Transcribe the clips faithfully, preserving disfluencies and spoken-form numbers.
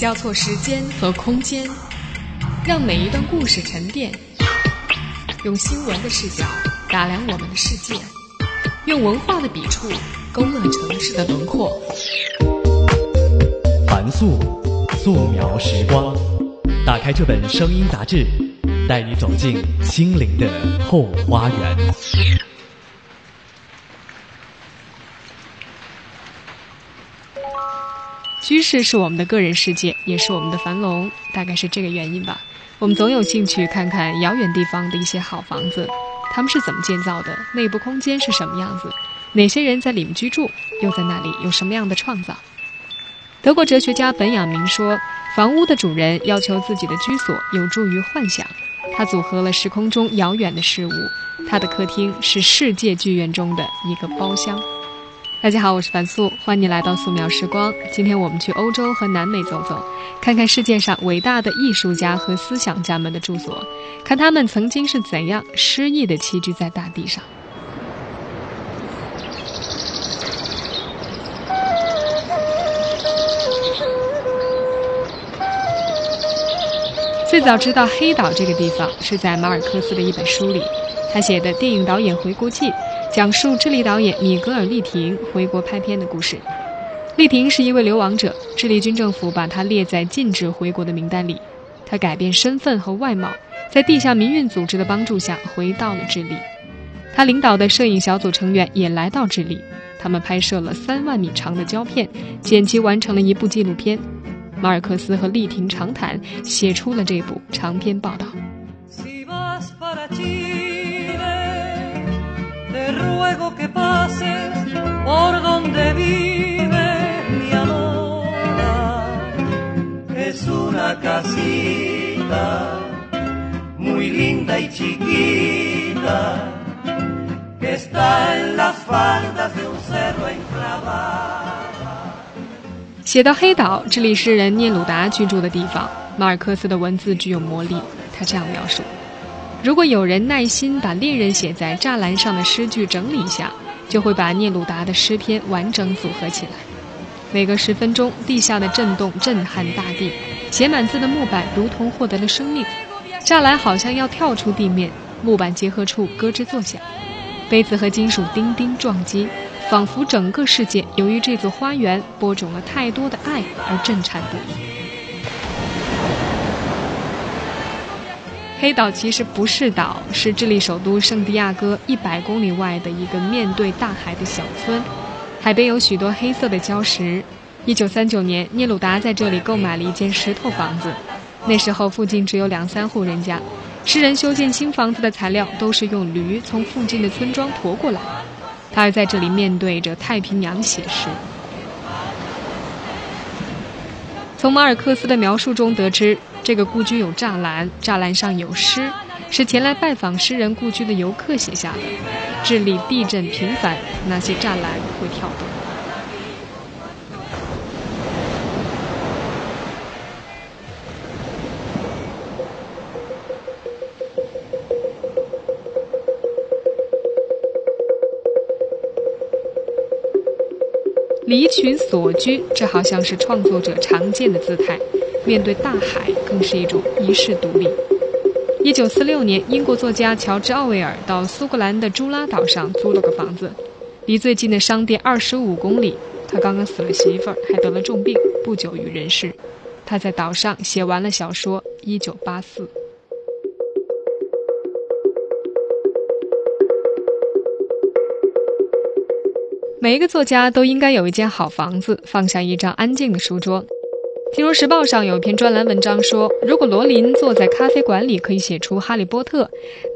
交错时间和空间，让每一段故事沉淀，用新闻的视角打量我们的世界，用文化的笔触勾勒城市的轮廓。凡素素描时光，打开这本声音杂志，带你走进心灵的后花园。居室是我们的个人世界，也是我们的樊笼，大概是这个原因吧。我们总有兴趣看看遥远地方的一些好房子，他们是怎么建造的，内部空间是什么样子，哪些人在里面居住，又在那里有什么样的创造。德国哲学家本雅明说，房屋的主人要求自己的居所有助于幻想，他组合了时空中遥远的事物，他的客厅是世界剧院中的一个包厢。大家好，我是樊素，欢迎来到素描时光。今天我们去欧洲和南美走走，看看世界上伟大的艺术家和思想家们的住所，看他们曾经是怎样诗意地栖居在大地上。最早知道黑岛这个地方是在马尔克斯的一本书里，他写的《电影导演回国记》讲述智利导演米格尔·利廷回国拍片的故事。利廷是一位流亡者，智利军政府把他列在禁止回国的名单里。他改变身份和外貌，在地下民运组织的帮助下回到了智利。他领导的摄影小组成员也来到智利，他们拍摄了三万米长的胶片，剪辑完成了一部纪录片。马尔克斯和利廷长谈，写出了这部长篇报道。写到黑岛，智利诗人聂鲁达居住的地方，马尔克斯的文字具有魔力。他这样描述，如果有人耐心把恋人写在栅栏上的诗句整理一下，就会把聂鲁达的诗篇完整组合起来。每隔十分钟，地下的震动震撼大地，写满字的木板如同获得了生命，栅栏好像要跳出地面，木板结合处咯吱作响，杯子和金属叮叮撞击，仿佛整个世界由于这座花园播种了太多的爱而震颤不已。黑岛其实不是岛，是智利首都圣地亚哥一百公里外的一个面对大海的小村，海边有许多黑色的礁石。一九三九年，聂鲁达在这里购买了一间石头房子，那时候附近只有两三户人家。诗人修建新房子的材料都是用驴从附近的村庄驮过来，他还在这里面对着太平洋写诗。从马尔克斯的描述中得知，这个故居有栅栏，栅栏上有诗，是前来拜访诗人故居的游客写下的。智利地震频繁，那些栅栏会跳动。离群索居，这好像是创作者常见的姿态。面对大海，更是一种遗世独立。一九四六年，英国作家乔治·奥威尔到苏格兰的朱拉岛上租了个房子，离最近的商店二十五公里。他刚刚死了媳妇儿，还得了重病，不久于人世。他在岛上写完了小说《一九八四》。每一个作家都应该有一间好房子，放下一张安静的书桌。《金融时报》上有篇专栏文章说，如果罗琳坐在咖啡馆里可以写出《哈利波特》，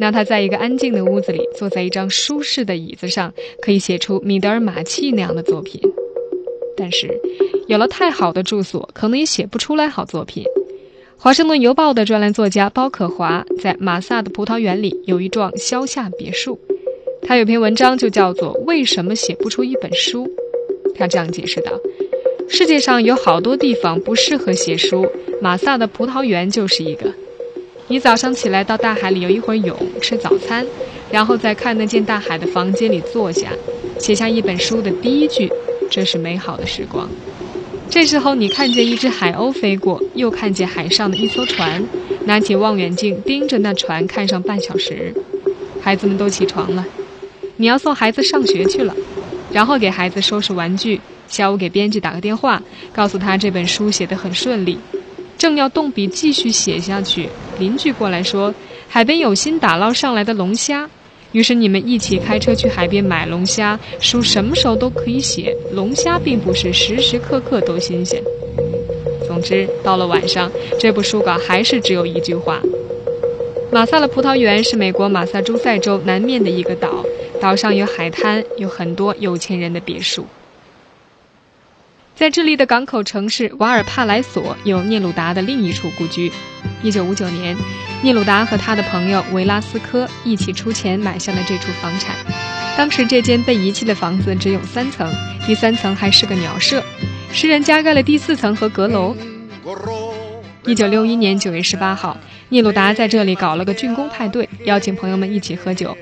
那他在一个安静的屋子里，坐在一张舒适的椅子上，可以写出米德尔马契那样的作品。但是，有了太好的住所，可能也写不出来好作品。《华盛顿邮报》的专栏作家包可华在马萨的葡萄园里有一幢萧下别墅，他有篇文章就叫做《为什么写不出一本书》。他这样解释道，世界上有好多地方不适合写书，马萨的葡萄园就是一个。你早上起来到大海里游一会儿泳，吃早餐，然后在看得见大海的房间里坐下，写下一本书的第一句，这是美好的时光。这时候你看见一只海鸥飞过，又看见海上的一艘船，拿起望远镜盯着那船看上半小时。孩子们都起床了，你要送孩子上学去了，然后给孩子收拾玩具，下午给编辑打个电话，告诉他这本书写得很顺利。正要动笔继续写下去，邻居过来说海边有新打捞上来的龙虾，于是你们一起开车去海边买龙虾。书什么时候都可以写，龙虾并不是时时刻刻都新鲜。总之到了晚上，这部书稿还是只有一句话。马萨的葡萄园是美国马萨诸塞州南面的一个岛，岛上有海滩，有很多有钱人的别墅。在智利的港口城市瓦尔帕莱索有聂鲁达的另一处故居。一九五九年，聂鲁达和他的朋友维拉斯科一起出钱买下了这处房产。当时这间被遗弃的房子只有三层，第三层还是个鸟舍，诗人加盖了第四层和阁楼。一九六一年九月十八号，聂鲁达在这里搞了个竣工派对，邀请朋友们一起喝酒。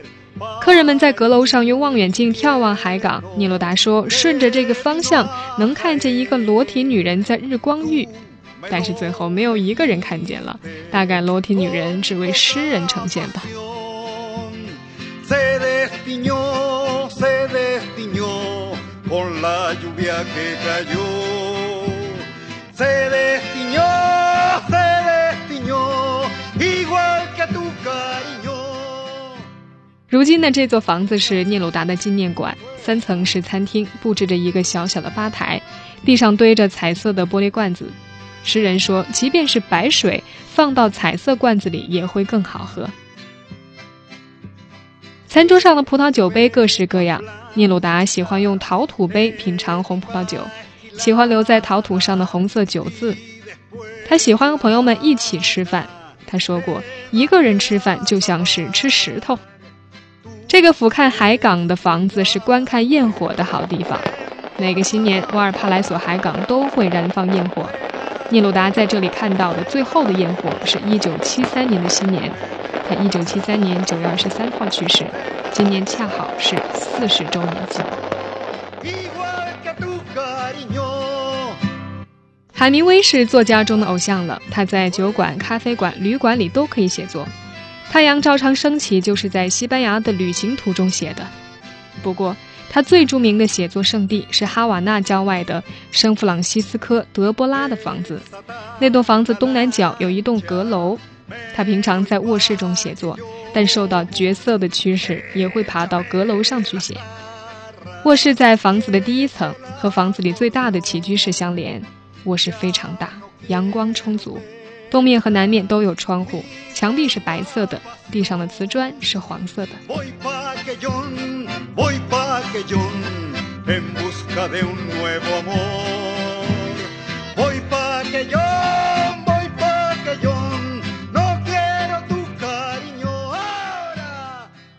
客人们在阁楼上用望远镜眺望海港，聂鲁达说顺着这个方向能看见一个裸体女人在日光浴，但是最后没有一个人看见了，大概裸体女人只为诗人呈现吧。如今的这座房子是聂鲁达的纪念馆，三层是餐厅，布置着一个小小的吧台，地上堆着彩色的玻璃罐子。诗人说，即便是白水放到彩色罐子里也会更好喝。餐桌上的葡萄酒杯各式各样，聂鲁达喜欢用陶土杯品尝红葡萄酒，喜欢留在陶土上的红色酒渍。他喜欢和朋友们一起吃饭，他说过，一个人吃饭就像是吃石头。这个俯瞰海港的房子是观看焰火的好地方，每个新年瓦尔帕莱索海港都会燃放焰火。聂鲁达在这里看到的最后的焰火是一九七三年的新年，他一九七三年九月二十三号去世，今年恰好是四十周年庆。海明威是作家中的偶像了，他在酒馆、咖啡馆、旅馆里都可以写作。太阳照常升起就是在西班牙的旅行途中写的。不过他最著名的写作圣地是哈瓦那郊外的圣弗朗西斯科德波拉的房子，那栋房子东南角有一栋阁楼。他平常在卧室中写作，但受到角色的驱使，也会爬到阁楼上去写。卧室在房子的第一层，和房子里最大的起居室相连。卧室非常大，阳光充足，东面和南面都有窗户，墙壁是白色的，地上的瓷砖是黄色的。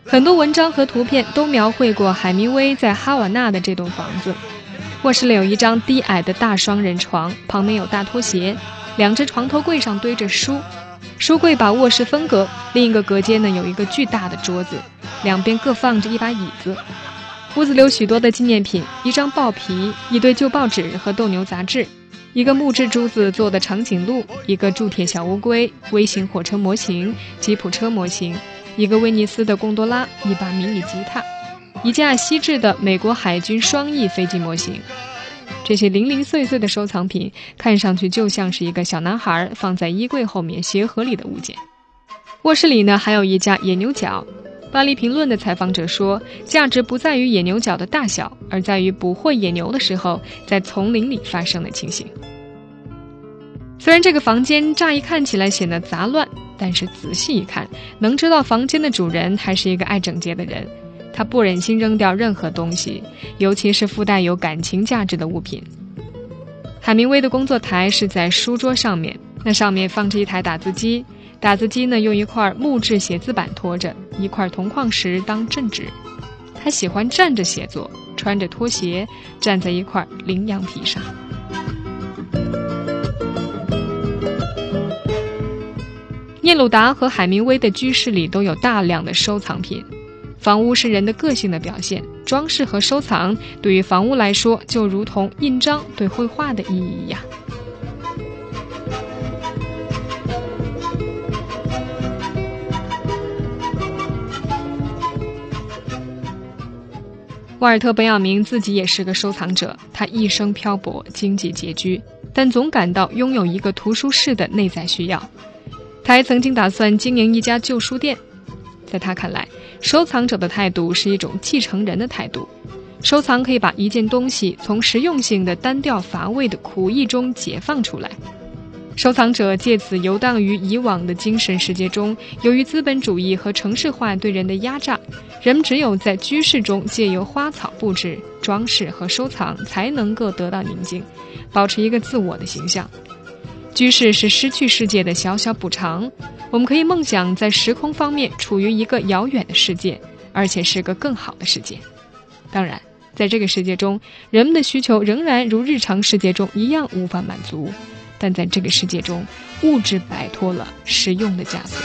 很多文章和图片都描绘过海明威在哈瓦那的这栋房子。卧室里有一张低矮的大双人床，旁边有大拖鞋，两只床头柜上堆着书，书柜把卧室分隔。另一个隔间呢，有一个巨大的桌子，两边各放着一把椅子。屋子里有许多的纪念品，一张豹皮，一堆旧报纸和斗牛杂志，一个木质珠子做的长颈鹿，一个铸铁小乌龟，微型火车模型，吉普车模型，一个威尼斯的贡多拉，一把迷你吉他，一架西制的美国海军双翼飞机模型。这些零零碎碎的收藏品看上去就像是一个小男孩放在衣柜后面鞋盒里的物件。卧室里呢，还有一架野牛角。巴黎评论的采访者说，价值不在于野牛角的大小，而在于捕获野牛的时候在丛林里发生的情形。虽然这个房间乍一看起来显得杂乱，但是仔细一看能知道房间的主人还是一个爱整洁的人，他不忍心扔掉任何东西，尤其是附带有感情价值的物品。海明威的工作台是在书桌上面，那上面放着一台打字机，打字机呢用一块木质写字板托着，一块铜矿石当镇纸。他喜欢站着写作，穿着拖鞋，站在一块羚羊皮上。聂鲁达和海明威的居室里都有大量的收藏品。房屋是人的个性的表现，装饰和收藏对于房屋来说，就如同印章对绘画的意义呀。沃尔特·本雅明自己也是个收藏者，他一生漂泊，经济拮据，但总感到拥有一个图书室的内在需要。他还曾经打算经营一家旧书店。在他看来，收藏者的态度是一种继承人的态度。收藏可以把一件东西从实用性的单调乏味的苦役中解放出来。收藏者借此游荡于以往的精神世界中，由于资本主义和城市化对人的压榨，人们只有在居室中借由花草布置、装饰和收藏才能够得到宁静，保持一个自我的形象。居室是失去世界的小小补偿，我们可以梦想在时空方面处于一个遥远的世界，而且是个更好的世界。当然，在这个世界中，人们的需求仍然如日常世界中一样无法满足。但在这个世界中，物质摆脱了实用的枷锁。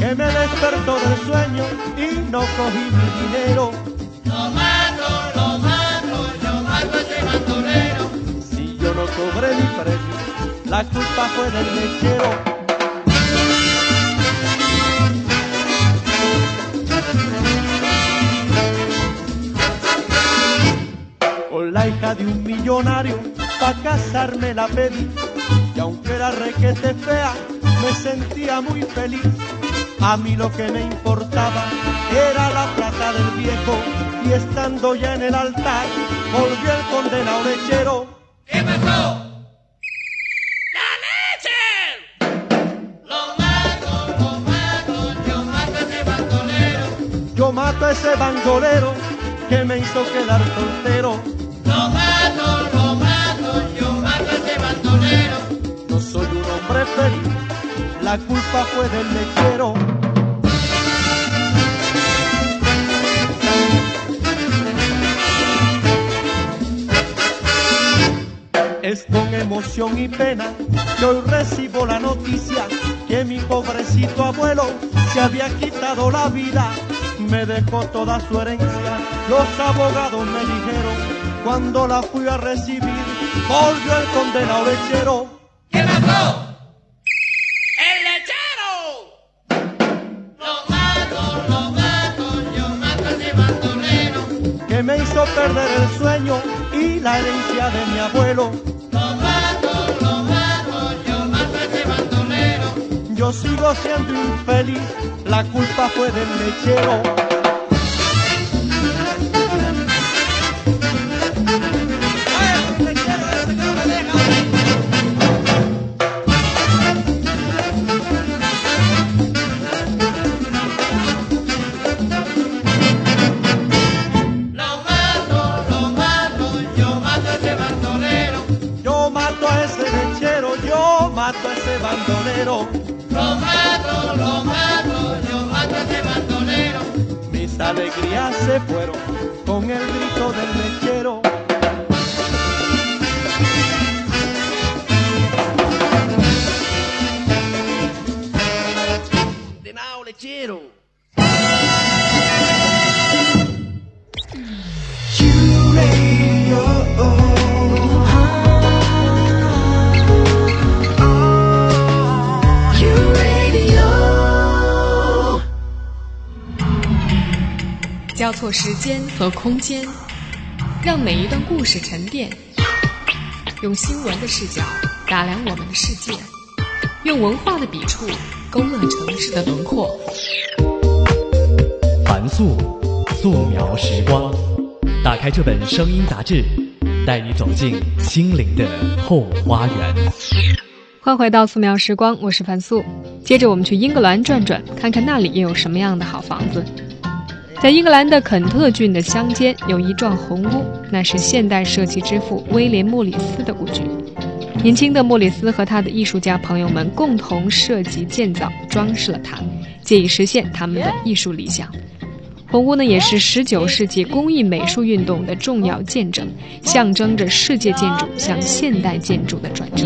Que me despertó del sueño y no cogí mi dinero. Lo mato, lo mato, yo mato a ese bandolero. Si yo no cobré mi precio, la culpa fue del lechero. Con la hija de un millonario, pa' casarme la pedí. Y aunque era requete fea, me sentía muy feliz.A mí lo que me importaba era la plata del viejo, y estando ya en el altar, volvió el condenado lechero. ¿Qué pasó? ¡La leche! Lo mato, lo mato, yo mato a ese bandolero. Yo mato a ese bandolero que me hizo quedar soltero. Lo mato, lo mato, yo mato a ese bandolero. No soy un hombre feliz, la culpa fue del lechero.Es con emoción y pena que hoy recibo la noticia que mi pobrecito abuelo se había quitado la vida. Me dejó toda su herencia, los abogados me dijeron. Cuando la fui a recibir, volvió el condenado lechero. ¿Qué pasó? ¡El lechero! Lo mato, lo mato, yo mato a ese bandolero que me hizo perder el sueño y la herencia de mi abuelo.Yo sigo siendo infeliz, la culpa fue del lechero. Lo mato, lo mato, yo mato a ese bandolero. Yo mato a ese lechero, yo mato a ese bandolero.Lo mato, lo mato, yo mato a ese bandolero. Mis alegrías se fueron con el grito del lechero. Condenado lechero.交错时间和空间，让每一段故事沉淀，用新闻的视角打量我们的世界，用文化的笔触勾勒城市的轮廓。凡素素描时光，打开这本声音杂志，带你走进心灵的后花园。欢迎回到素描时光，我是凡素。接着我们去英格兰转转，看看那里又有什么样的好房子。在英格兰的肯特郡的乡间有一幢红屋，那是现代设计之父威廉·莫里斯的故居。年轻的莫里斯和他的艺术家朋友们共同设计、建造、装饰了它，借以实现他们的艺术理想。红屋呢，也是十九世纪工艺美术运动的重要见证，象征着世界建筑向现代建筑的转折。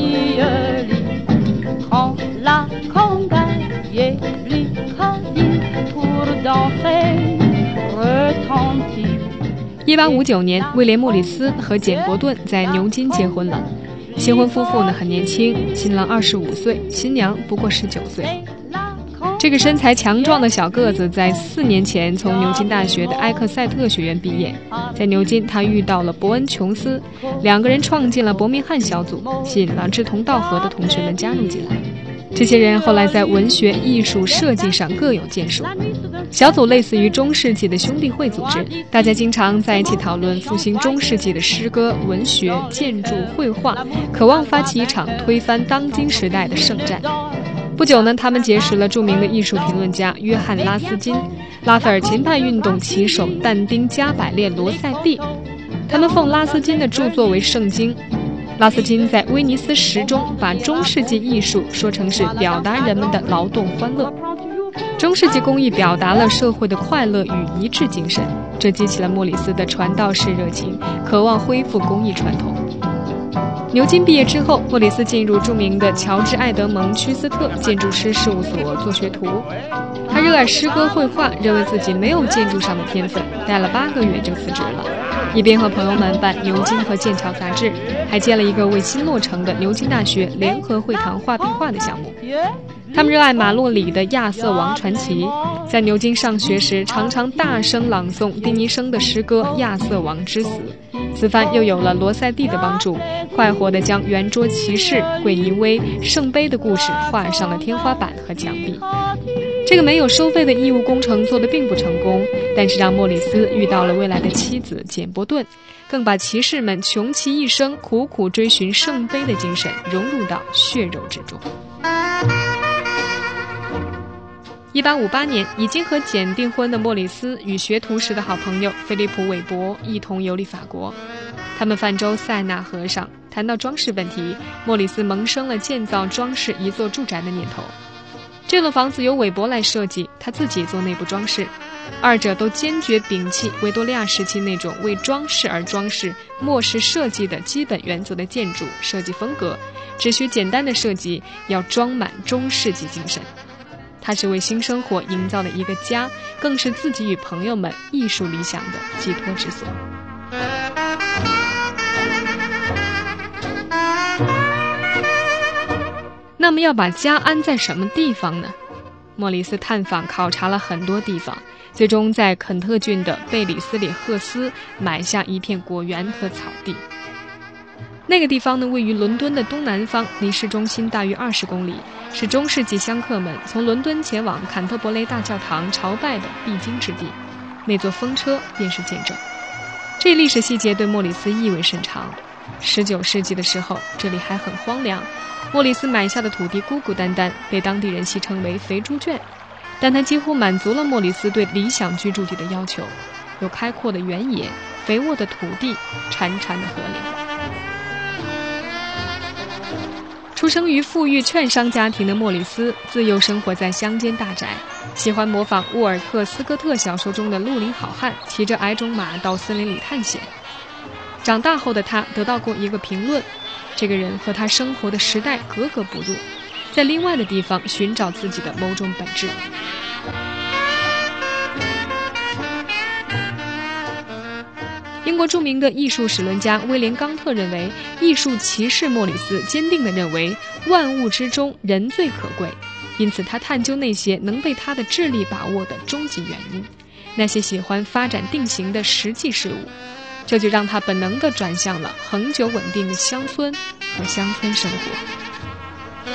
一八五九年，威廉·莫里斯和简·伯顿在牛津结婚了。新婚夫妇呢很年轻，新郎二十五岁，新娘不过十九岁。这个身材强壮的小个子在四年前从牛津大学的埃克塞特学院毕业，在牛津他遇到了伯恩·琼斯，两个人创建了伯明翰小组，吸引了志同道合的同学们加入进来。这些人后来在文学、艺术、设计上各有建树。小组类似于中世纪的兄弟会组织，大家经常在一起讨论复兴中世纪的诗歌、文学、建筑、绘画，渴望发起一场推翻当今时代的圣战。不久呢，他们结识了著名的艺术评论家约翰·拉斯金、拉斐尔琴派运动旗手但丁·加百列·罗塞蒂。他们奉拉斯金的著作为圣经。拉斯金在《威尼斯时钟》把中世纪艺术说成是表达人们的劳动欢乐。中世纪工艺表达了社会的快乐与一致精神，这激起了莫里斯的传道士热情，渴望恢复工艺传统。牛津毕业之后，莫里斯进入著名的乔治·艾德蒙·屈斯特建筑师事务所做学徒。他热爱诗歌、绘画，认为自己没有建筑上的天分，待了八个月就辞职了。一边和朋友们办《牛津》和《剑桥》杂志，还接了一个为新落成的牛津大学联合会堂画壁画的项目。他们热爱马洛里的《亚瑟王传奇》，在牛津上学时常常大声朗诵丁尼生的诗歌《亚瑟王之死》。此番又有了罗塞蒂的帮助，快活地将圆桌骑士、桂尼威、圣杯的故事画上了天花板和墙壁。这个没有收费的义务工程做得并不成功，但是让莫里斯遇到了未来的妻子简·伯顿，更把骑士们穷其一生苦苦追寻圣杯的精神融入到血肉之中。一八五八年，已经和简订婚的莫里斯与学徒时的好朋友菲利普·韦伯一同游历法国。他们泛舟塞纳河上，谈到装饰问题，莫里斯萌生了建造装饰一座住宅的念头。这栋房子由韦伯来设计，他自己做内部装饰。二者都坚决摒弃维多利亚时期那种为装饰而装饰、漠视设计的基本原则的建筑设计风格，只需简单的设计，要装满中世纪精神。它是为新生活营造的一个家，更是自己与朋友们艺术理想的寄托之所。那么要把家安在什么地方呢？莫里斯探访考察了很多地方，最终在肯特郡的贝里斯里赫斯买下一片果园和草地。那个地方呢，位于伦敦的东南方，离市中心大约二十公里，是中世纪香客们从伦敦前往坎特伯雷大教堂朝拜的必经之地。那座风车便是见证。这历史细节对莫里斯意味深长。十九世纪的时候，这里还很荒凉。莫里斯买下的土地孤孤单单，被当地人戏称为“肥猪圈”，但它几乎满足了莫里斯对理想居住地的要求：有开阔的原野、肥沃的土地、潺潺的河流。出生于富裕券商家庭的莫里斯，自幼生活在乡间大宅，喜欢模仿沃尔特·斯科特小说中的绿林好汉骑着矮种马到森林里探险。长大后的他得到过一个评论：这个人和他生活的时代格格不入，在另外的地方寻找自己的某种本质。英国著名的艺术史论家威廉·冈特认为，艺术骑士莫里斯坚定地认为万物之中人最可贵，因此他探究那些能被他的智力把握的终极原因，那些喜欢发展定型的实际事物，这就让他本能地转向了恒久稳定的乡村和乡村生活。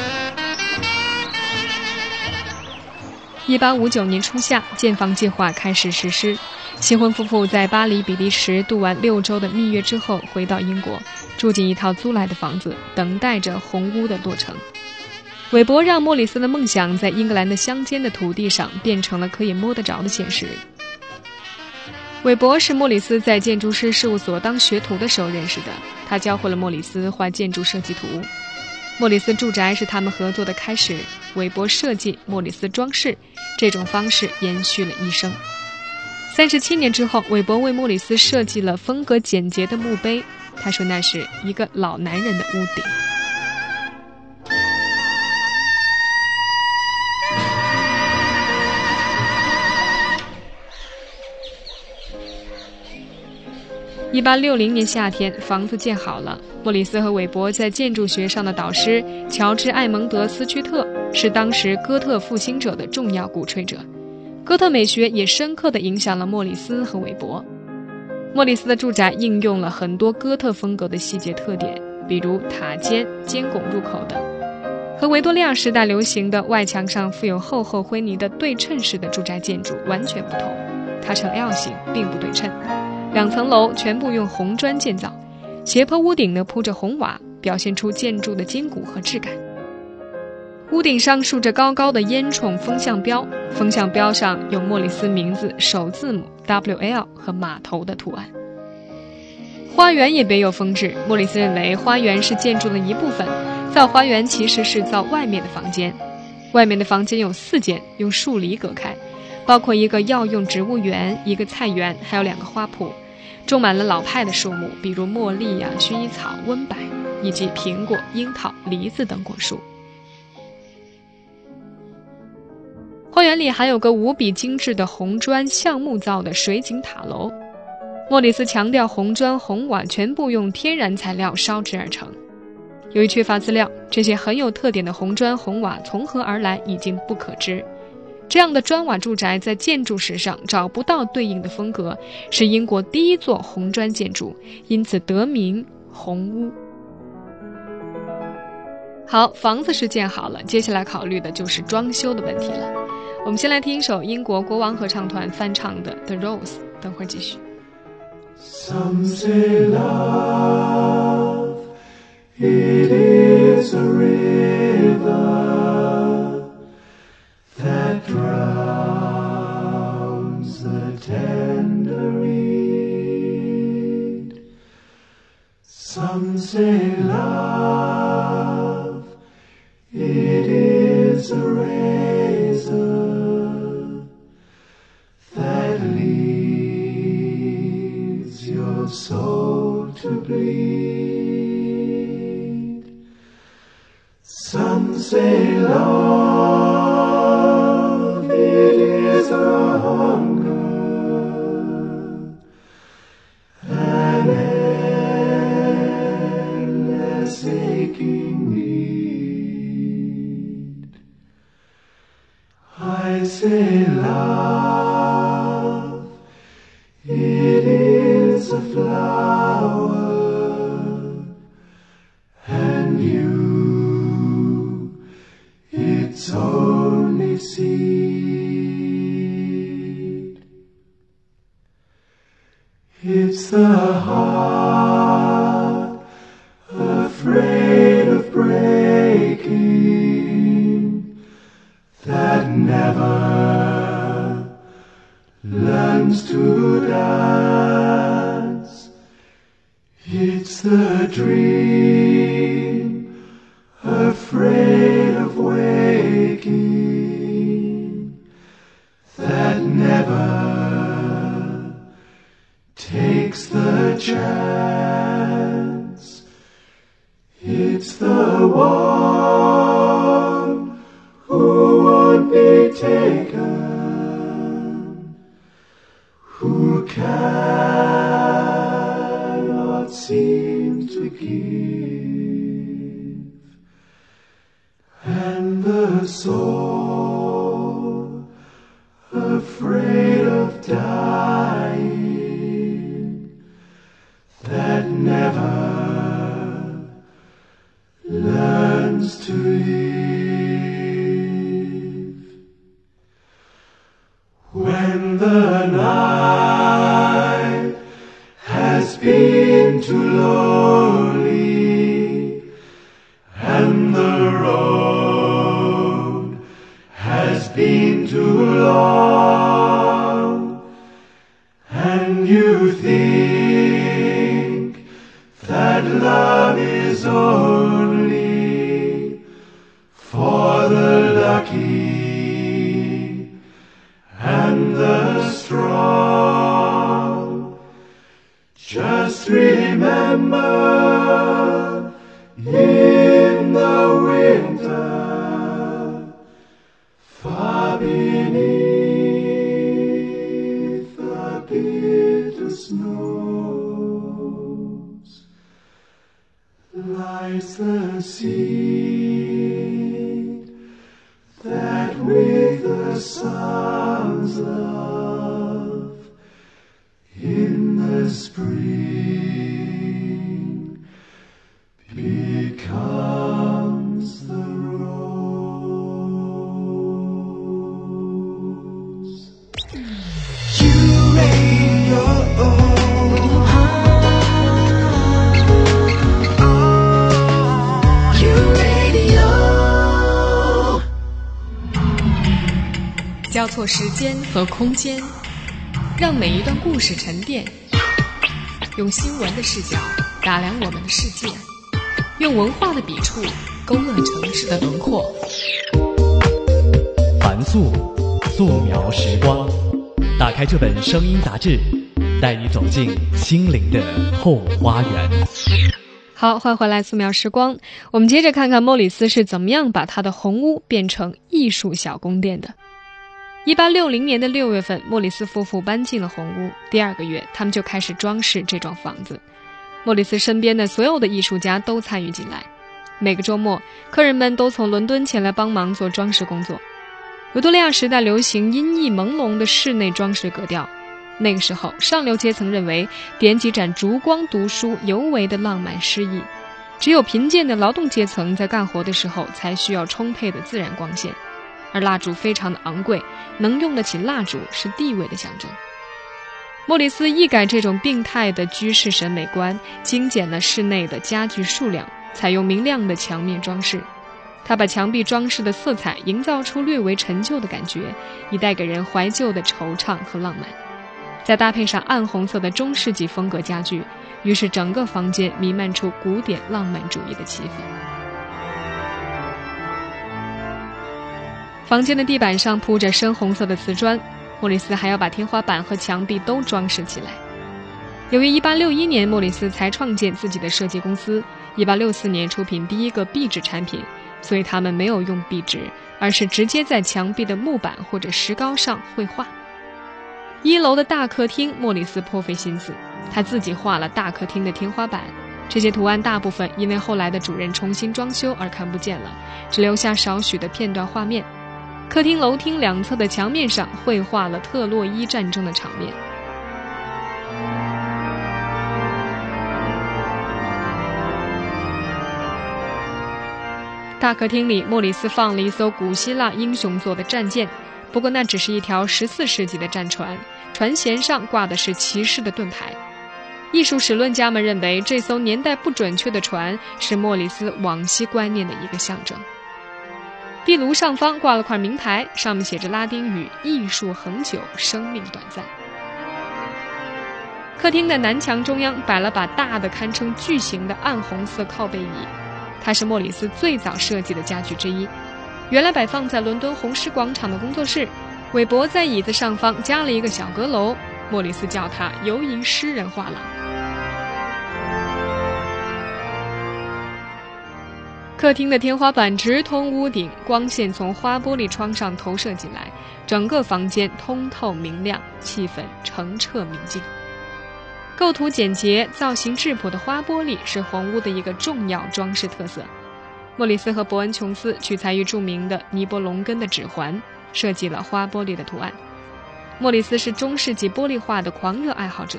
一八五九年初夏，建房计划开始实施。新婚夫妇在巴黎、比利时度完六周的蜜月之后，回到英国，住进一套租来的房子，等待着红屋的落成。韦伯让莫里斯的梦想在英格兰的乡间的土地上变成了可以摸得着的现实。韦伯是莫里斯在建筑师事务所当学徒的时候认识的，他教会了莫里斯画建筑设计图。莫里斯住宅是他们合作的开始，韦伯设计，莫里斯装饰，这种方式延续了一生。三十七年之后，韦伯为莫里斯设计了风格简洁的墓碑，他说那是一个老男人的屋顶。一八六零年夏天，房子建好了。莫里斯和韦伯在建筑学上的导师乔治·艾蒙德·斯屈特是当时哥特复兴者的重要鼓吹者，哥特美学也深刻地影响了莫里斯和韦伯。莫里斯的住宅应用了很多哥特风格的细节特点，比如塔尖、尖拱入口等，和维多利亚时代流行的外墙上附有厚厚灰泥的对称式的住宅建筑完全不同，它呈 L 型，并不对称。两层楼全部用红砖建造，斜坡屋顶呢铺着红瓦，表现出建筑的筋骨和质感。屋顶上竖着高高的烟囱风向标，风向标上有莫里斯名字首字母 W L 和码头的图案。花园也别有风致，莫里斯认为花园是建筑的一部分，造花园其实是造外面的房间。外面的房间有四间，用树篱隔开，包括一个药用植物园、一个菜园，还有两个花圃。种满了老派的树木，比如茉莉啊、薰衣草、温柏，以及苹果、樱桃、梨子等果树。花园里还有个无比精致的红砖橡木造的水井塔楼，莫里斯强调红砖红瓦全部用天然材料烧制而成。由于缺乏资料，这些很有特点的红砖红瓦从何而来已经不可知。这样的砖瓦住宅在建筑史上找不到对应的风格，是英国第一座红砖建筑，因此得名红屋。好，房子是建好了，接下来考虑的就是装修的问题了。我们先来听一首英国国王合唱团翻唱的 The Rose， 等会儿继续。 Some say love, it is a river that drowns the tender reed. Some say love, it is a razor that leaves your soul to bleed. Some say love, it is a hunger, an endless aching need.I say love, it is a flower, and you, its only seed. It's the heart afraid of breaking that never learns to dance. It's the dream afraid of waking that never takes the chance. It's the one who won't be taken, who cannot seem to give, and the soul afraid of dying that never learns to live. When the night has been too lonely and the road has been too long and you think that love is only for the lucky and the strong, just remember in the winter far beneath bitter snows lies the seed that with the sun's love in the spring becomes the rose. You raise交错时间和空间，让每一段故事沉淀，用新闻的视角打量我们的世界，用文化的笔触勾勒城市的轮廓。凡素素描时光，打开这本声音杂志，带你走进心灵的后花园。好，欢迎回来素描时光，我们接着看看莫里斯是怎么样把他的红屋变成艺术小宫殿的。一八六零年的六月份，莫里斯夫妇搬进了红屋。第二个月，他们就开始装饰这幢房子。莫里斯身边的所有的艺术家都参与进来。每个周末，客人们都从伦敦前来帮忙做装饰工作。维多利亚时代流行阴翳朦胧的室内装饰格调。那个时候，上流阶层认为点几盏烛光读书尤为的浪漫诗意。只有贫贱的劳动阶层在干活的时候才需要充沛的自然光线。而蜡烛非常的昂贵，能用得起蜡烛是地位的象征。莫里斯一改这种病态的居室审美观，精简了室内的家具数量，采用明亮的墙面装饰。他把墙壁装饰的色彩营造出略为陈旧的感觉，以带给人怀旧的惆怅和浪漫。再搭配上暗红色的中世纪风格家具，于是整个房间弥漫出古典浪漫主义的气氛。房间的地板上铺着深红色的瓷砖，莫里斯还要把天花板和墙壁都装饰起来。由于一八六一年莫里斯才创建自己的设计公司，一八六四年出品第一个壁纸产品，所以他们没有用壁纸，而是直接在墙壁的木板或者石膏上绘画。一楼的大客厅，莫里斯颇费心思，他自己画了大客厅的天花板。这些图案大部分因为后来的主人重新装修而看不见了，只留下少许的片段画面。客厅楼厅两侧的墙面上绘画了特洛伊战争的场面。大客厅里，莫里斯放了一艘古希腊英雄座的战舰，不过那只是一条十四世纪的战船，船舷上挂的是骑士的盾牌。艺术史论家们认为，这艘年代不准确的船是莫里斯往昔观念的一个象征。壁炉上方挂了块名牌，上面写着拉丁语“艺术恒久，生命短暂”。客厅的南墙中央摆了把大的、堪称巨型的暗红色靠背椅，它是莫里斯最早设计的家具之一。原来摆放在伦敦红狮广场的工作室，韦伯在椅子上方加了一个小阁楼，莫里斯叫它“游吟诗人画廊”。客厅的天花板直通屋顶，光线从花玻璃窗上投射进来，整个房间通透明亮，气氛澄澈明净。构图简洁、造型质朴的花玻璃是红屋的一个重要装饰特色。莫里斯和伯恩·琼斯取材于著名的尼伯龙根的指环，设计了花玻璃的图案。莫里斯是中世纪玻璃画的狂热爱好者，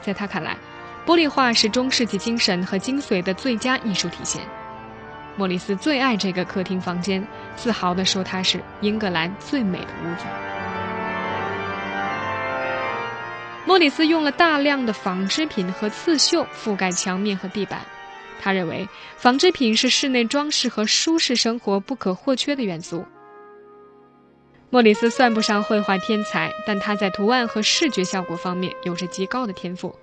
在他看来，玻璃画是中世纪精神和精髓的最佳艺术体现。莫里斯最爱这个客厅房间，自豪地说它是英格兰最美的屋子。莫里斯用了大量的纺织品和刺绣覆盖墙面和地板，他认为纺织品是室内装饰和舒适生活不可或缺的元素。莫里斯算不上绘画天才，但他在图案和视觉效果方面有着极高的天赋，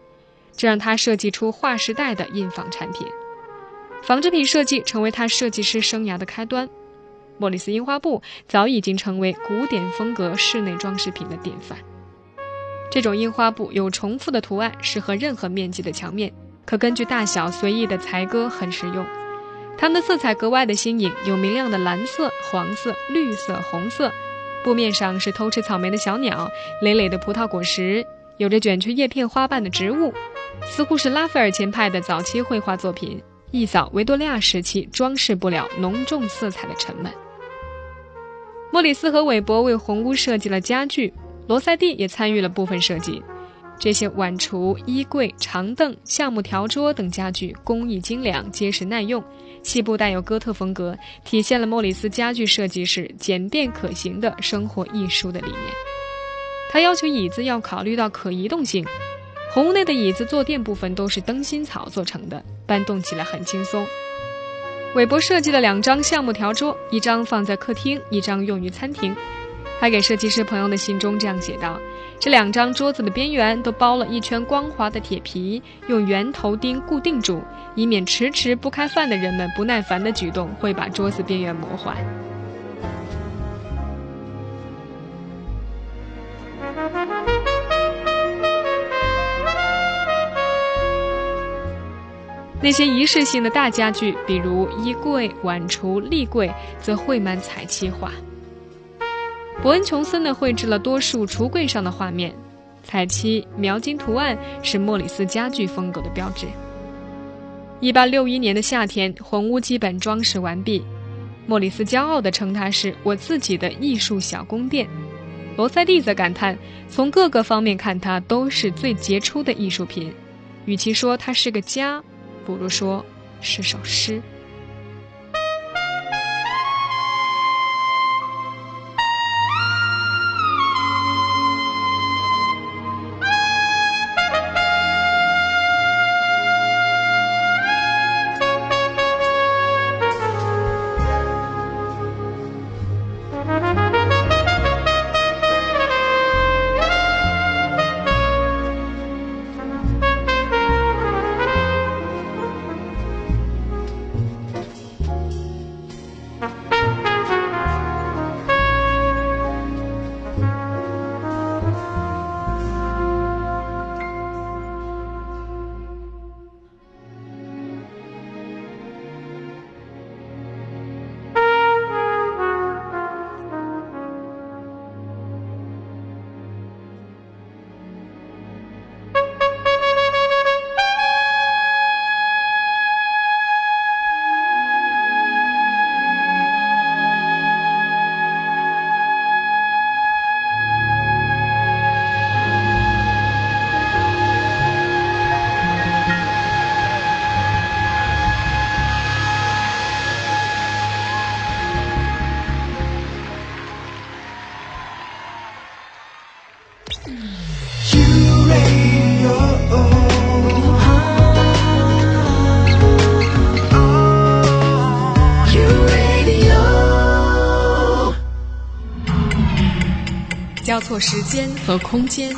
这让他设计出划时代的印仿产品。纺织品设计成为他设计师生涯的开端。莫里斯樱花布早已经成为古典风格室内装饰品的典范。这种樱花布有重复的图案，适合任何面积的墙面，可根据大小随意的裁割，很实用。它们的色彩格外的新颖，有明亮的蓝色、黄色、绿色、红色。布面上是偷吃草莓的小鸟，累累的葡萄果实，有着卷曲叶片花瓣的植物，似乎是拉斐尔前派的早期绘画作品，一扫维多利亚时期装饰不了浓重色彩的沉闷。莫里斯和韦伯为红屋设计了家具，罗塞蒂也参与了部分设计。这些碗橱、衣柜、长凳、橡木条桌等家具工艺精良，结实耐用，细部带有哥特风格，体现了莫里斯家具设计时简便可行的生活艺术的理念。他要求椅子要考虑到可移动性，红屋内的椅子坐垫部分都是灯芯草做成的，搬动起来很轻松。韦伯设计了两张橡木条桌，一张放在客厅，一张用于餐厅。他给设计师朋友的信中这样写道：这两张桌子的边缘都包了一圈光滑的铁皮，用圆头钉固定住，以免迟迟不开饭的人们不耐烦的举动会把桌子边缘磨坏。那些仪式性的大家具，比如衣柜、碗橱、立柜，则绘满彩漆画。伯恩·琼森呢绘制了多数橱柜上的画面，彩漆、描金图案是莫里斯家具风格的标志。一八六一年的夏天，红屋基本装饰完毕，莫里斯骄傲地称它是我自己的艺术小宫殿。罗塞蒂则感叹，从各个方面看它都是最杰出的艺术品，与其说它是个家，不如说是首诗。交错时间和空间，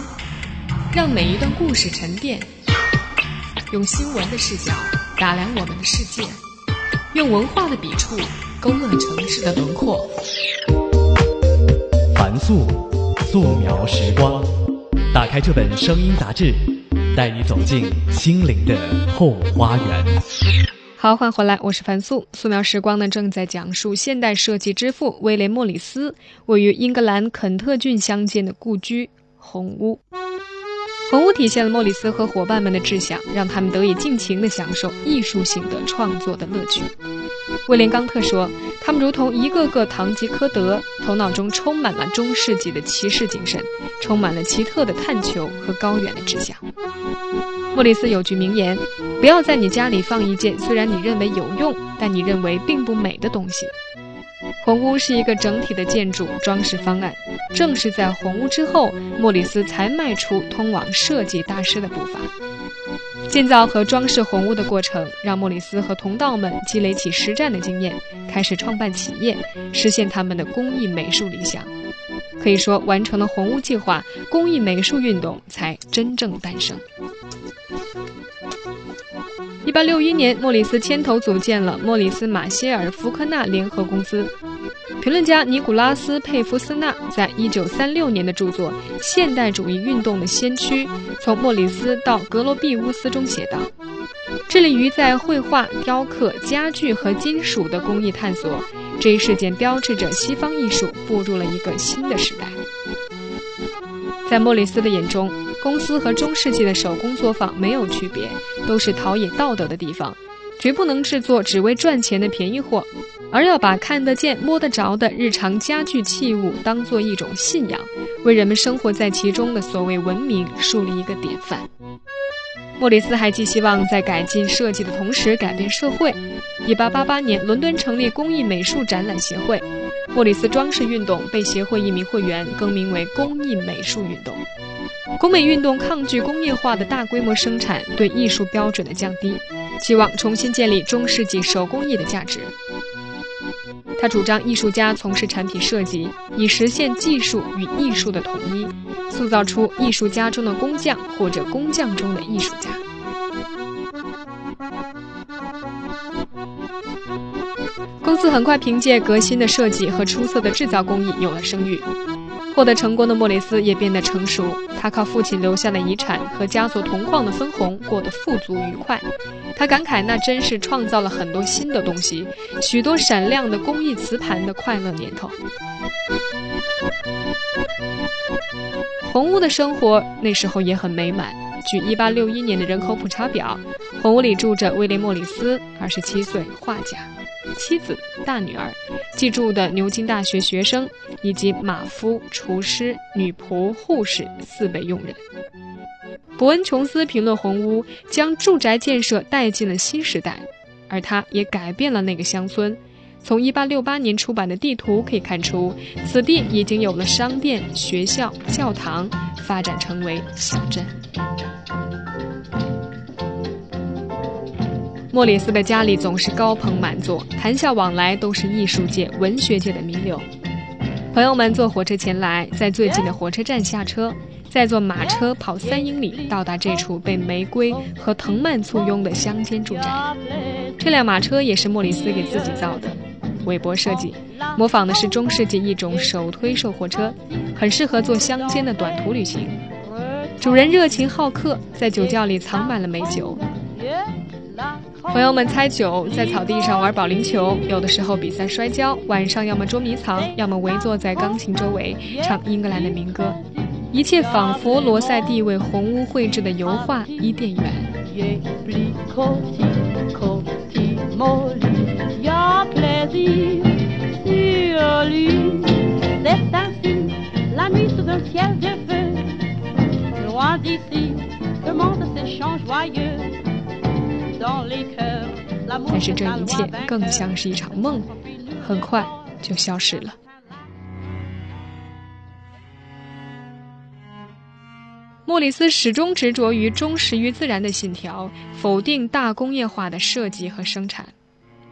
让每一段故事沉淀，用新闻的视角打量我们的世界，用文化的笔触勾勒城市的轮廓。凡素素描时光，打开这本声音杂志，带你走进心灵的后花园。好，欢迎回来，我是樊素。素描时光呢，正在讲述现代设计之父威廉·莫里斯位于英格兰肯特郡乡间的故居红屋。红屋体现了莫里斯和伙伴们的志向，让他们得以尽情地享受艺术性的创作的乐趣。威廉·冈特说，他们如同一个个堂吉诃德，头脑中充满了中世纪的骑士精神，充满了奇特的探求和高远的志向。莫里斯有句名言，不要在你家里放一件虽然你认为有用，但你认为并不美的东西。红屋是一个整体的建筑装饰方案，正是在红屋之后，莫里斯才迈出通往设计大师的步伐。建造和装饰红屋的过程，让莫里斯和同道们积累起实战的经验，开始创办企业，实现他们的工艺美术理想。可以说，完成了红屋计划，工艺美术运动才真正诞生。 一八六一年，莫里斯牵头组建了莫里斯马歇尔福克纳联合公司。评论家尼古拉斯·佩弗斯纳在一九三六年的著作《现代主义运动的先驱：从莫里斯到格罗庇乌斯》中写道：“致力于在绘画、雕刻、家具和金属的工艺探索，这一事件标志着西方艺术步入了一个新的时代。” 在莫里斯的眼中，公司和中世纪的手工作坊没有区别，都是陶冶道德的地方，绝不能制作只为赚钱的便宜货，而要把看得见、摸得着的日常家具器物当做一种信仰，为人们生活在其中的所谓文明树立一个典范。莫里斯还寄希望在改进设计的同时改变社会。一八八八年，伦敦成立工艺美术展览协会。 莫里斯装饰运动被协会一名会员更名为工艺美术运动。工美运动抗拒工业化的大规模生产对艺术标准的降低，期望重新建立中世纪手工艺的价值。他主张艺术家从事产品设计，以实现技术与艺术的统一，塑造出艺术家中的工匠或者工匠中的艺术家。 公司很快凭借革新的设计和出色的制造工艺有了声誉，获得成功的莫里斯也变得成熟。他靠父亲留下的遗产和家族同框的分红过得富足愉快。他感慨：“那真是创造了很多新的东西，许多闪亮的工艺瓷盘的快乐年头。”红屋的生活那时候也很美满。 据一八六一年的人口普查表，红屋里住着威廉·莫里斯， 二十七岁，画家，妻子、大女儿，寄住的牛津大学学生，以及马夫、厨师、女仆、护士四位佣人。伯恩·琼斯评论红屋，将住宅建设带进了新时代，而它也改变了那个乡村。从一八六八年出版的地图可以看出，此地已经有了商店、学校、教堂，发展成为小镇。 莫里斯的家里总是高朋满座，谈笑往来都是艺术界、文学界的名流。朋友们坐火车前来，在最近的火车站下车，再坐马车跑三英里到达这处被玫瑰和藤蔓簇拥的乡间住宅。这辆马车也是莫里斯给自己造的，韦伯设计，模仿的是中世纪一种手推售货车，很适合做乡间的短途旅行。主人热情好客，在酒窖里藏满了美酒。 朋友们猜酒，在草地上玩保龄球，有的时候比赛摔跤，晚上要么捉迷藏，要么围坐在钢琴周围唱英格兰的民歌，一切仿佛罗塞蒂为红屋绘制的油画《伊甸园》。但是这一切更像是一场梦，很快就消失了。莫里斯始终执着于忠实于自然的信条，否定大工业化的设计和生产。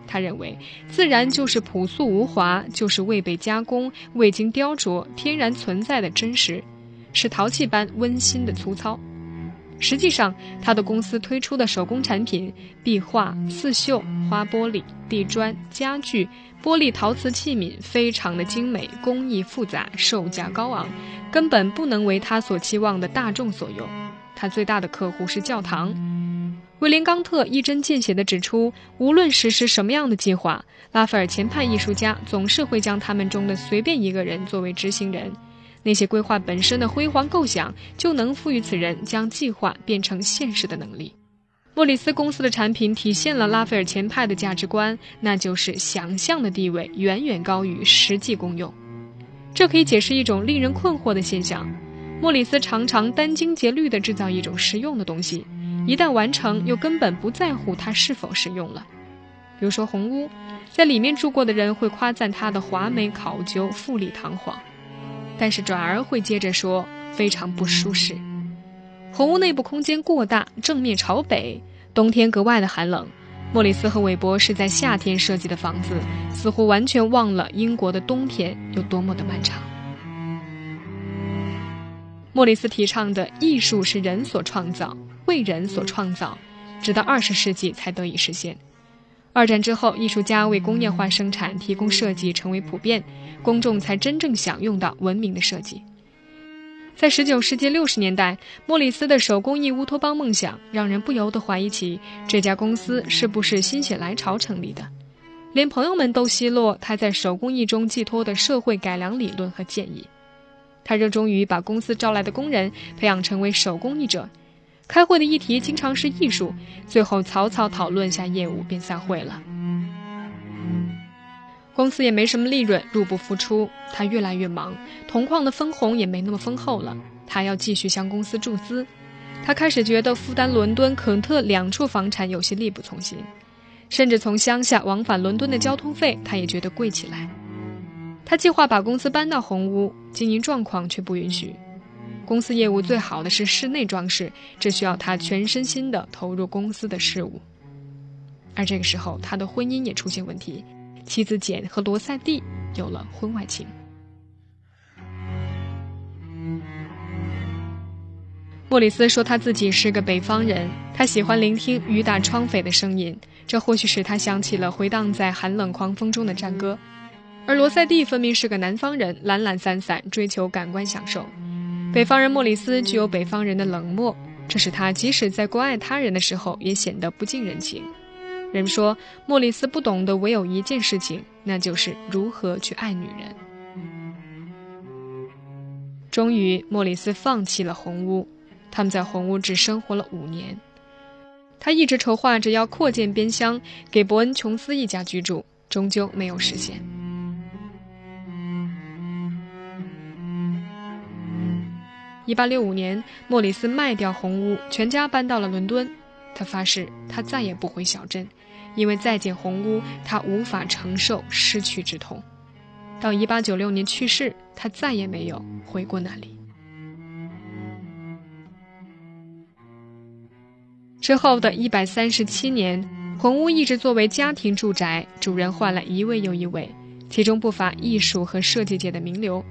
他认为，自然就是朴素无华，就是未被加工、未经雕琢、天然存在的真实，是陶器般温馨的粗糙。 实际上，他的公司推出的手工产品——壁画、刺绣、花玻璃、地砖、家具、玻璃陶瓷器皿，非常的精美，工艺复杂，售价高昂，根本不能为他所期望的大众所用。他最大的客户是教堂。威廉·冈特一针见血地指出，无论实施什么样的计划，拉斐尔前派艺术家总是会将他们中的随便一个人作为执行人。 那些规划本身的辉煌构想，就能赋予此人将计划变成现实的能力。莫里斯公司的产品体现了拉斐尔前派的价值观，那就是想象的地位远远高于实际功用。这可以解释一种令人困惑的现象：莫里斯常常殚精竭虑地制造一种实用的东西，一旦完成，又根本不在乎它是否实用了。比如说红屋，在里面住过的人会夸赞它的华美考究、富丽堂皇。 但是转而会接着说非常不舒适。红屋内部空间过大，正面朝北，冬天格外的寒冷。莫里斯和韦伯是在夏天设计的房子，似乎完全忘了英国的冬天有多么的漫长。莫里斯提倡的艺术是人所创造，为人所创造，直到二十世纪才得以实现。二战之后，艺术家为工业化生产提供设计成为普遍，公众才真正享用到文明的设计。在十九世纪六十年代，莫里斯的手工艺乌托邦梦想让人不由得怀疑起这家公司是不是心血来潮成立的。连朋友们都奚落他在手工艺中寄托的社会改良理论和建议。他热衷于把公司招来的工人培养成为手工艺者，开会的议题经常是艺术，最后草草讨论下业务便散会了。公司也没什么利润，入不敷出，他越来越忙，铜矿的分红也没那么丰厚了，他要继续向公司注资。他开始觉得负担伦敦、肯特两处房产有些力不从心，甚至从乡下往返伦敦的交通费他也觉得贵起来。他计划把公司搬到红屋，经营状况却不允许。公司业务最好的是室内装饰，这需要他全身心地投入公司的事务。而这个时候，他的婚姻也出现问题，妻子简和罗塞蒂有了婚外情。莫里斯说他自己是个北方人，他喜欢聆听雨打窗扉的声音，这或许使他想起了回荡在寒冷狂风中的战歌。而罗塞蒂分明是个南方人，懒懒散散，追求感官享受。北方人莫里斯具有北方人的冷漠，这使他即使在关爱他人的时候也显得不近人情。人说莫里斯不懂得唯有一件事情，那就是如何去爱女人。终于莫里斯放弃了红屋，他们在红屋只生活了五年。他一直筹划着要扩建边乡给伯恩琼斯一家居住，终究没有实现。一八六五年，莫里斯卖掉红屋，全家搬到了伦敦。他发誓他再也不回小镇，因为再见红屋他无法承受失去之痛。到一八九六年去世，他再也没有回过那里。之后的一百三十七年，红屋一直作为家庭住宅，主人换了一位又一位，其中不乏艺术和设计界的名流。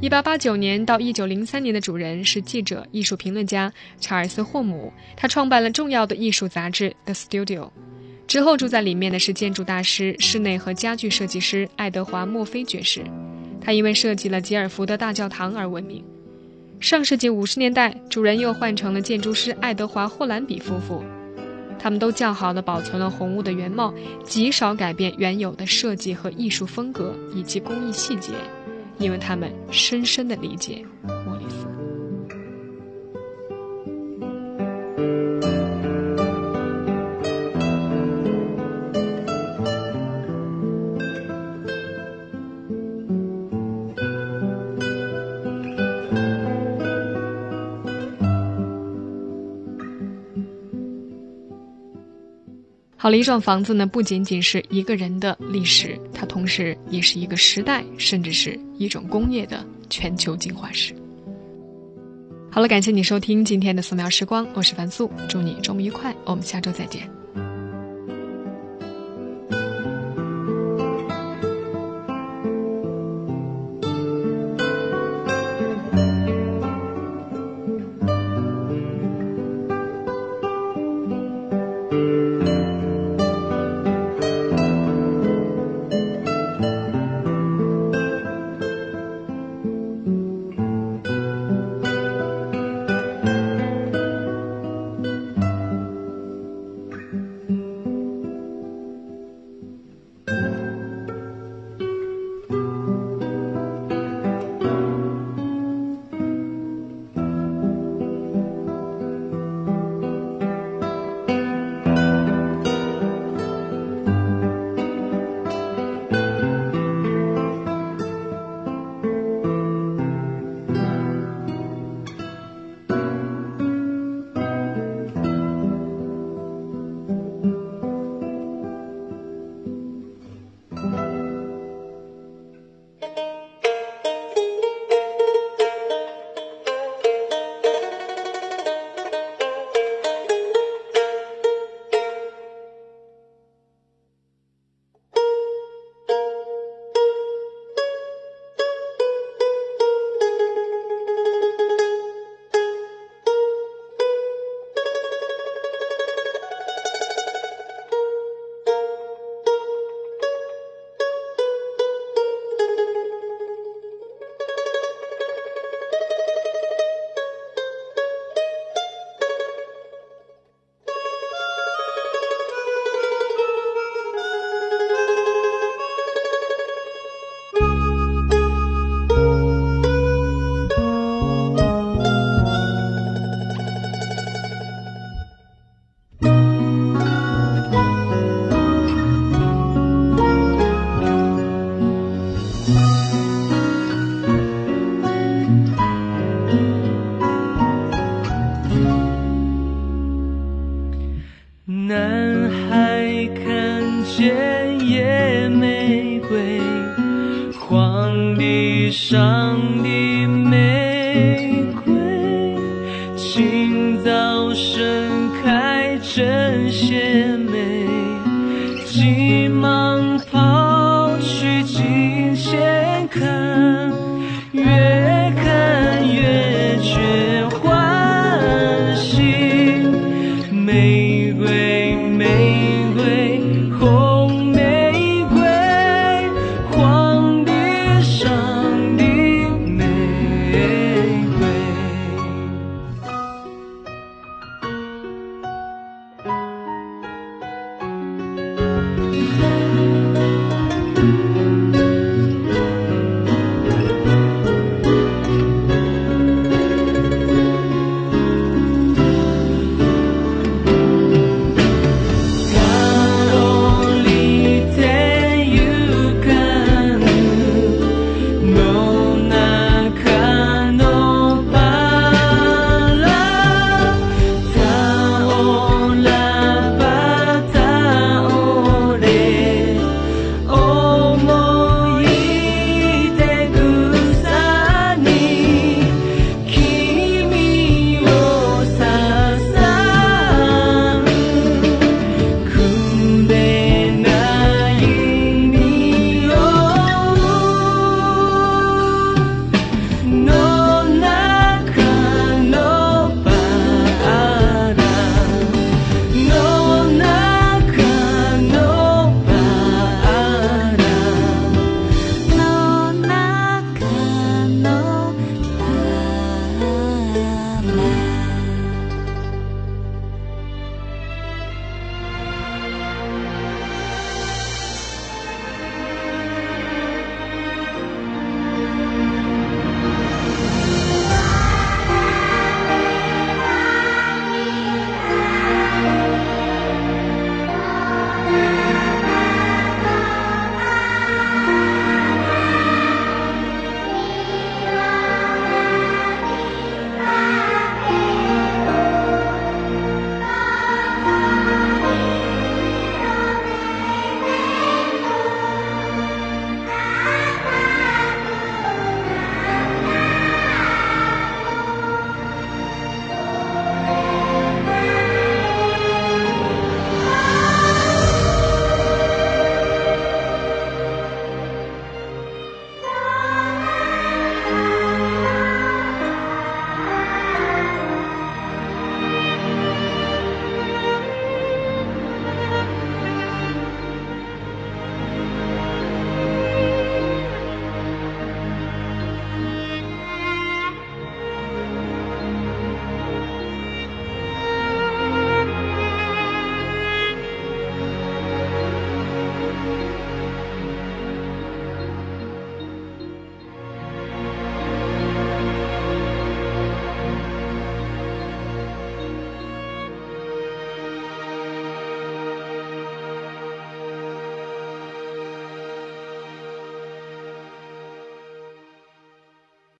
一八八九年到一九零三年的主人是记者、艺术评论家查尔斯·霍姆，他创办了重要的艺术杂志《The Studio》。之后住在里面的是建筑大师、室内和家具设计师爱德华·墨菲爵士，他因为设计了吉尔福德大教堂而闻名。上世纪五十年代，主人又换成了建筑师爱德华·霍兰比夫妇，他们都较好地保存了红屋的原貌，极少改变原有的设计和艺术风格以及工艺细节。因为他们深深地理解莫里斯。好了，一幢房子呢，不仅仅是一个人的历史，它同时也是一个时代，甚至是一种工业的全球进化史。好了，感谢你收听今天的素描时光，我是樊素，祝你周末愉快，我们下周再见。的美。